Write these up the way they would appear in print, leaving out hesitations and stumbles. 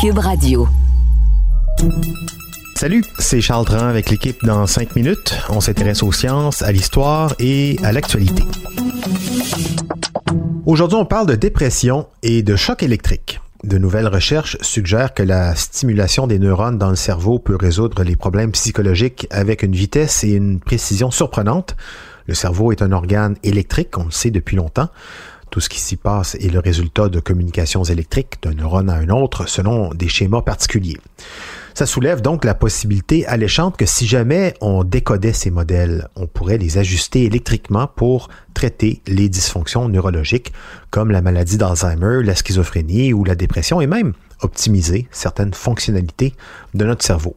Cube Radio. Salut, c'est Charles Tran avec l'équipe Dans 5 minutes. On s'intéresse aux sciences, à l'histoire et à l'actualité. Aujourd'hui, on parle de dépression et de choc électrique. De nouvelles recherches suggèrent que la stimulation des neurones dans le cerveau peut résoudre les problèmes psychologiques avec une vitesse et une précision surprenantes. Le cerveau est un organe électrique, on le sait depuis longtemps. Tout ce qui s'y passe est le résultat de communications électriques d'un neurone à un autre selon des schémas particuliers. Ça soulève donc la possibilité alléchante que si jamais on décodait ces modèles, on pourrait les ajuster électriquement pour traiter les dysfonctions neurologiques comme la maladie d'Alzheimer, la schizophrénie ou la dépression et même optimiser certaines fonctionnalités de notre cerveau.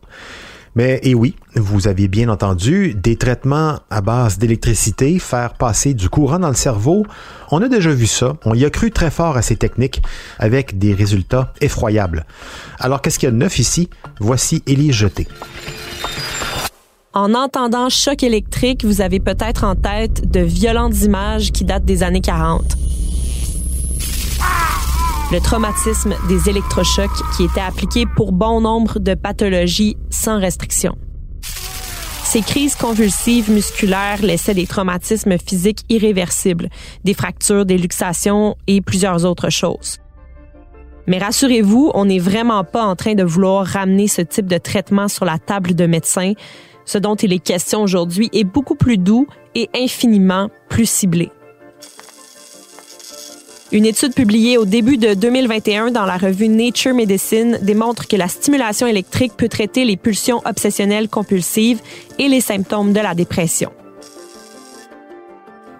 Mais, et oui, vous avez bien entendu, des traitements à base d'électricité, faire passer du courant dans le cerveau, on a déjà vu ça. On y a cru très fort à ces techniques avec des résultats effroyables. Alors, qu'est-ce qu'il y a de neuf ici? Voici Élie Jeté. En entendant choc électrique, vous avez peut-être en tête de violentes images qui datent des années 40. Le traumatisme des électrochocs qui était appliqué pour bon nombre de pathologies sans restriction. Ces crises convulsives musculaires laissaient des traumatismes physiques irréversibles, des fractures, des luxations et plusieurs autres choses. Mais rassurez-vous, on n'est vraiment pas en train de vouloir ramener ce type de traitement sur la table de médecins. Ce dont il est question aujourd'hui est beaucoup plus doux et infiniment plus ciblé. Une étude publiée au début de 2021 dans la revue Nature Medicine démontre que la stimulation électrique peut traiter les pulsions obsessionnelles compulsives et les symptômes de la dépression.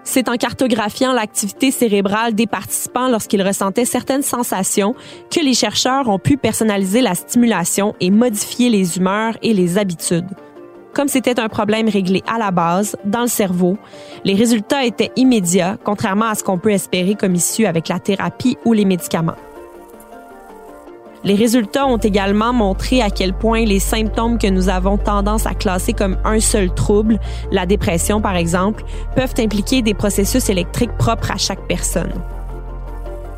C'est en cartographiant l'activité cérébrale des participants lorsqu'ils ressentaient certaines sensations que les chercheurs ont pu personnaliser la stimulation et modifier les humeurs et les habitudes. Comme c'était un problème réglé à la base, dans le cerveau, les résultats étaient immédiats, contrairement à ce qu'on peut espérer comme issue avec la thérapie ou les médicaments. Les résultats ont également montré à quel point les symptômes que nous avons tendance à classer comme un seul trouble, la dépression par exemple, peuvent impliquer des processus électriques propres à chaque personne.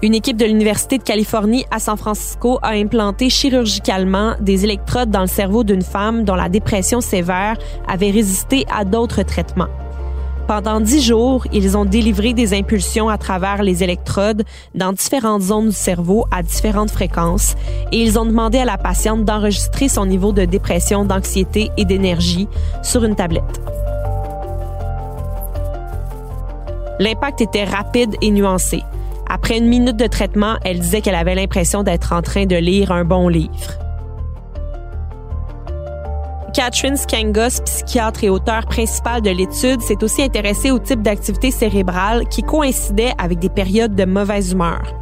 Une équipe de l'Université de Californie à San Francisco a implanté chirurgicalement des électrodes dans le cerveau d'une femme dont la dépression sévère avait résisté à d'autres traitements. Pendant 10 jours, ils ont délivré des impulsions à travers les électrodes dans différentes zones du cerveau à différentes fréquences et ils ont demandé à la patiente d'enregistrer son niveau de dépression, d'anxiété et d'énergie sur une tablette. L'impact était rapide et nuancé. Après 1 minute de traitement, elle disait qu'elle avait l'impression d'être en train de lire un bon livre. Catherine Scangos, psychiatre et auteure principale de l'étude, s'est aussi intéressée au type d'activité cérébrale qui coïncidait avec des périodes de mauvaise humeur.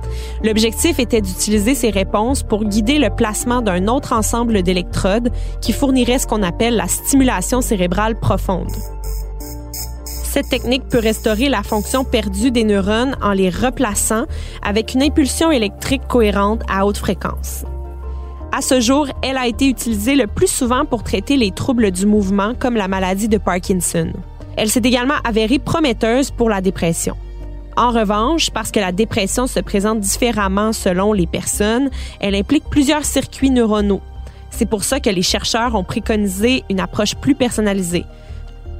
L'objectif était d'utiliser ces réponses pour guider le placement d'un autre ensemble d'électrodes qui fournirait ce qu'on appelle la stimulation cérébrale profonde. Cette technique peut restaurer la fonction perdue des neurones en les replaçant avec une impulsion électrique cohérente à haute fréquence. À ce jour, elle a été utilisée le plus souvent pour traiter les troubles du mouvement comme la maladie de Parkinson. Elle s'est également avérée prometteuse pour la dépression. En revanche, parce que la dépression se présente différemment selon les personnes, elle implique plusieurs circuits neuronaux. C'est pour ça que les chercheurs ont préconisé une approche plus personnalisée.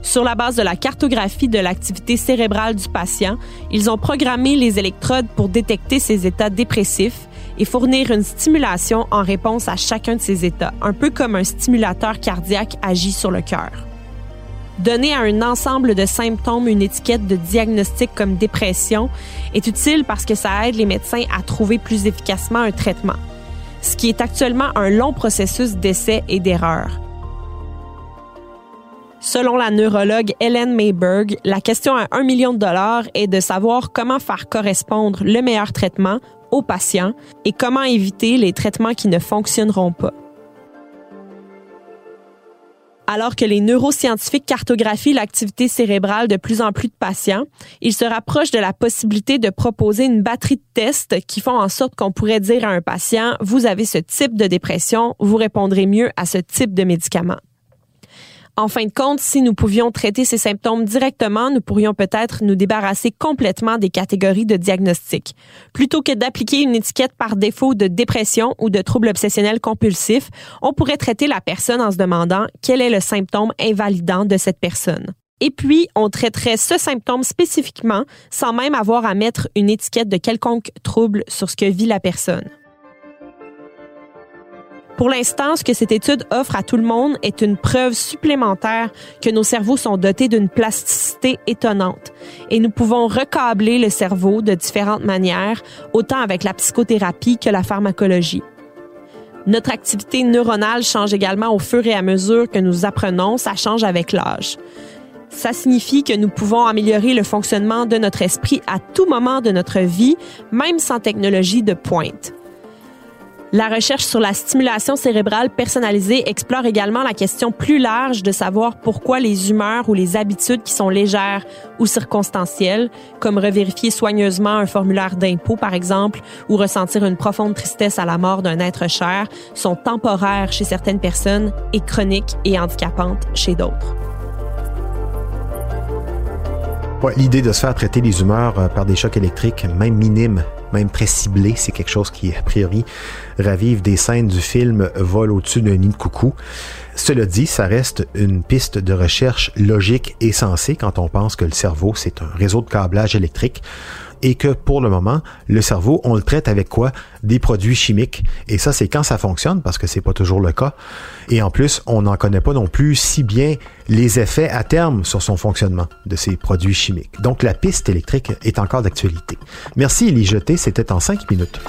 Sur la base de la cartographie de l'activité cérébrale du patient, ils ont programmé les électrodes pour détecter ses états dépressifs et fournir une stimulation en réponse à chacun de ces états, un peu comme un stimulateur cardiaque agit sur le cœur. Donner à un ensemble de symptômes une étiquette de diagnostic comme dépression est utile parce que ça aide les médecins à trouver plus efficacement un traitement, ce qui est actuellement un long processus d'essais et d'erreurs. Selon la neurologue Helen Mayberg, la question à 1 million de dollars est de savoir comment faire correspondre le meilleur traitement aux patients et comment éviter les traitements qui ne fonctionneront pas. Alors que les neuroscientifiques cartographient l'activité cérébrale de plus en plus de patients, ils se rapprochent de la possibilité de proposer une batterie de tests qui font en sorte qu'on pourrait dire à un patient « Vous avez ce type de dépression, vous répondrez mieux à ce type de médicament ». En fin de compte, si nous pouvions traiter ces symptômes directement, nous pourrions peut-être nous débarrasser complètement des catégories de diagnostic. Plutôt que d'appliquer une étiquette par défaut de dépression ou de trouble obsessionnel compulsif, on pourrait traiter la personne en se demandant quel est le symptôme invalidant de cette personne. Et puis, on traiterait ce symptôme spécifiquement sans même avoir à mettre une étiquette de quelconque trouble sur ce que vit la personne. Pour l'instant, ce que cette étude offre à tout le monde est une preuve supplémentaire que nos cerveaux sont dotés d'une plasticité étonnante et nous pouvons recâbler le cerveau de différentes manières, autant avec la psychothérapie que la pharmacologie. Notre activité neuronale change également au fur et à mesure que nous apprenons, ça change avec l'âge. Ça signifie que nous pouvons améliorer le fonctionnement de notre esprit à tout moment de notre vie, même sans technologie de pointe. La recherche sur la stimulation cérébrale personnalisée explore également la question plus large de savoir pourquoi les humeurs ou les habitudes qui sont légères ou circonstancielles, comme revérifier soigneusement un formulaire d'impôt par exemple, ou ressentir une profonde tristesse à la mort d'un être cher, sont temporaires chez certaines personnes et chroniques et handicapantes chez d'autres. Ouais, l'idée de se faire traiter les humeurs par des chocs électriques, même minimes, même très ciblé, c'est quelque chose qui, a priori, ravive des scènes du film « Vol au-dessus d'un nid de coucou ». Cela dit, ça reste une piste de recherche logique et sensée quand on pense que le cerveau, c'est un réseau de câblage électrique et que, pour le moment, le cerveau, on le traite avec quoi? Des produits chimiques. Et ça, c'est quand ça fonctionne, parce que c'est pas toujours le cas. Et en plus, on n'en connaît pas non plus si bien les effets à terme sur son fonctionnement de ces produits chimiques. Donc, la piste électrique est encore d'actualité. Merci, Élie Jeté. C'était en 5 minutes.